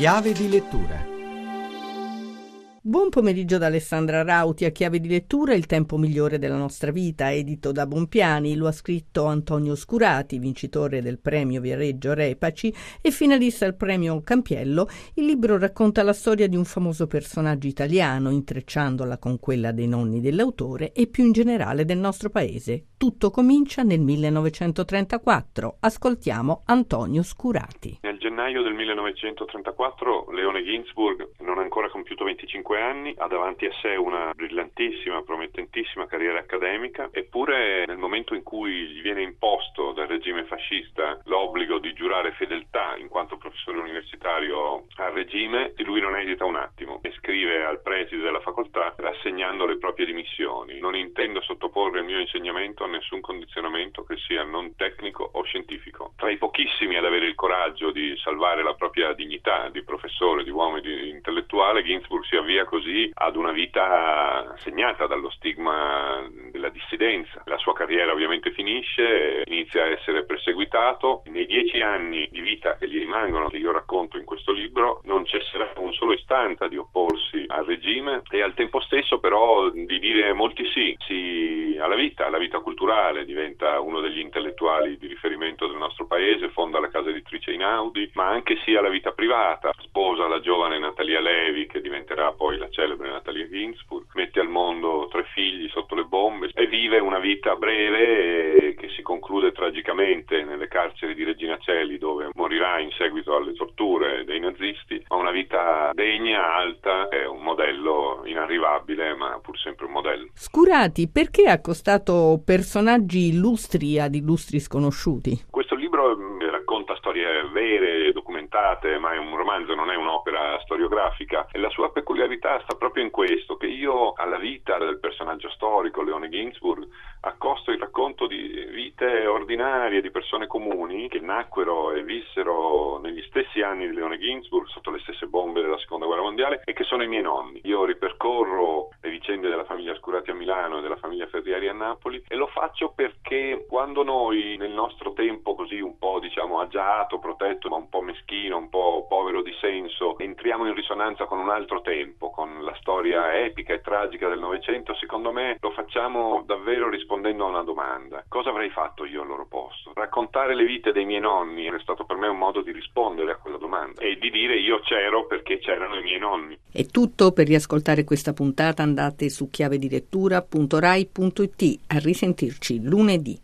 Chiave di lettura. Buon pomeriggio da Alessandra Rauti a Chiave di lettura, Il tempo migliore della nostra vita, edito da Bompiani. Lo ha scritto Antonio Scurati, vincitore del premio Viareggio Repaci e finalista al premio Campiello. Il libro racconta la storia di un famoso personaggio italiano, intrecciandola con quella dei nonni dell'autore e più in generale del nostro paese. Tutto comincia nel 1934. Ascoltiamo Antonio Scurati. Nel gennaio del 1934 Leone Ginzburg, non ancora compiuto 25 anni, ha davanti a sé una brillantissima, promettentissima carriera accademica, eppure nel momento in cui gli viene imposto dal regime fascista l'obbligo di giurare fedeltà in quanto professore universitario al regime, lui non esita un attimo e scrive al preside della facoltà rassegnando le proprie dimissioni. Non intendo sottoporre il mio insegnamento a nessun condizionamento che sia non tecnico o scientifico. Tra i pochissimi ad avere il coraggio di salvare la propria dignità di professore, di uomo e di intellettuale, Ginzburg si avvia così ad una vita segnata dallo stigma della dissidenza. La sua carriera ovviamente finisce, inizia a essere perseguitato. Nei 10 anni di vita che gli rimangono, che io racconto in questo libro, non cesserà un solo istante di opporsi al regime e al tempo stesso però di dire molti sì alla vita culturale. Diventa uno degli intellettuali di riferimento del nostro paese, fonda la casa editrice Inaudi, ma anche sì alla vita privata. Sposa la giovane Natalia Levi, che diventerà poi la celebre Natalia Ginzburg, mette al mondo 3 figli sotto le bombe e vive una vita breve che si conclude tragicamente nelle carceri di Regina Coeli, dove morirà in seguito alle torture dei nazisti, ma una vita degna, alta, è un modello inarrivabile ma pur sempre un modello. Scurati, perché ha accostato personaggi illustri ad illustri sconosciuti? Questo libro racconta storie vere, documentate, ma è un romanzo, non è un'opera storiografica, e la sua peculiarità sta proprio in questo, che io alla vita del personaggio storico Leone Ginzburg accosto il racconto di vite ordinarie, di persone comuni che nacquero e vissero negli stessi anni di Leone Ginzburg, sotto le stesse bombe della Seconda Guerra Mondiale, e che sono i miei nonni. Io ripercorro le vicende della famiglia Scurati a Milano e della famiglia Ferriari a Napoli, e lo faccio perché quando noi, nel nostro tempo così un po' diciamo agiato, protetto, ma un po' meschino, un po' povero di senso, entriamo in risonanza con un altro tempo, con la storia epica e tragica del Novecento, secondo me lo facciamo davvero rispondendo a una domanda: cosa avrei fatto io al loro posto? Raccontare le vite dei miei nonni è stato per me un modo di rispondere a quella domanda e di dire io c'ero perché c'erano i miei nonni. È tutto. Per riascoltare questa puntata andate su chiavedilettura.rai.it. A risentirci lunedì.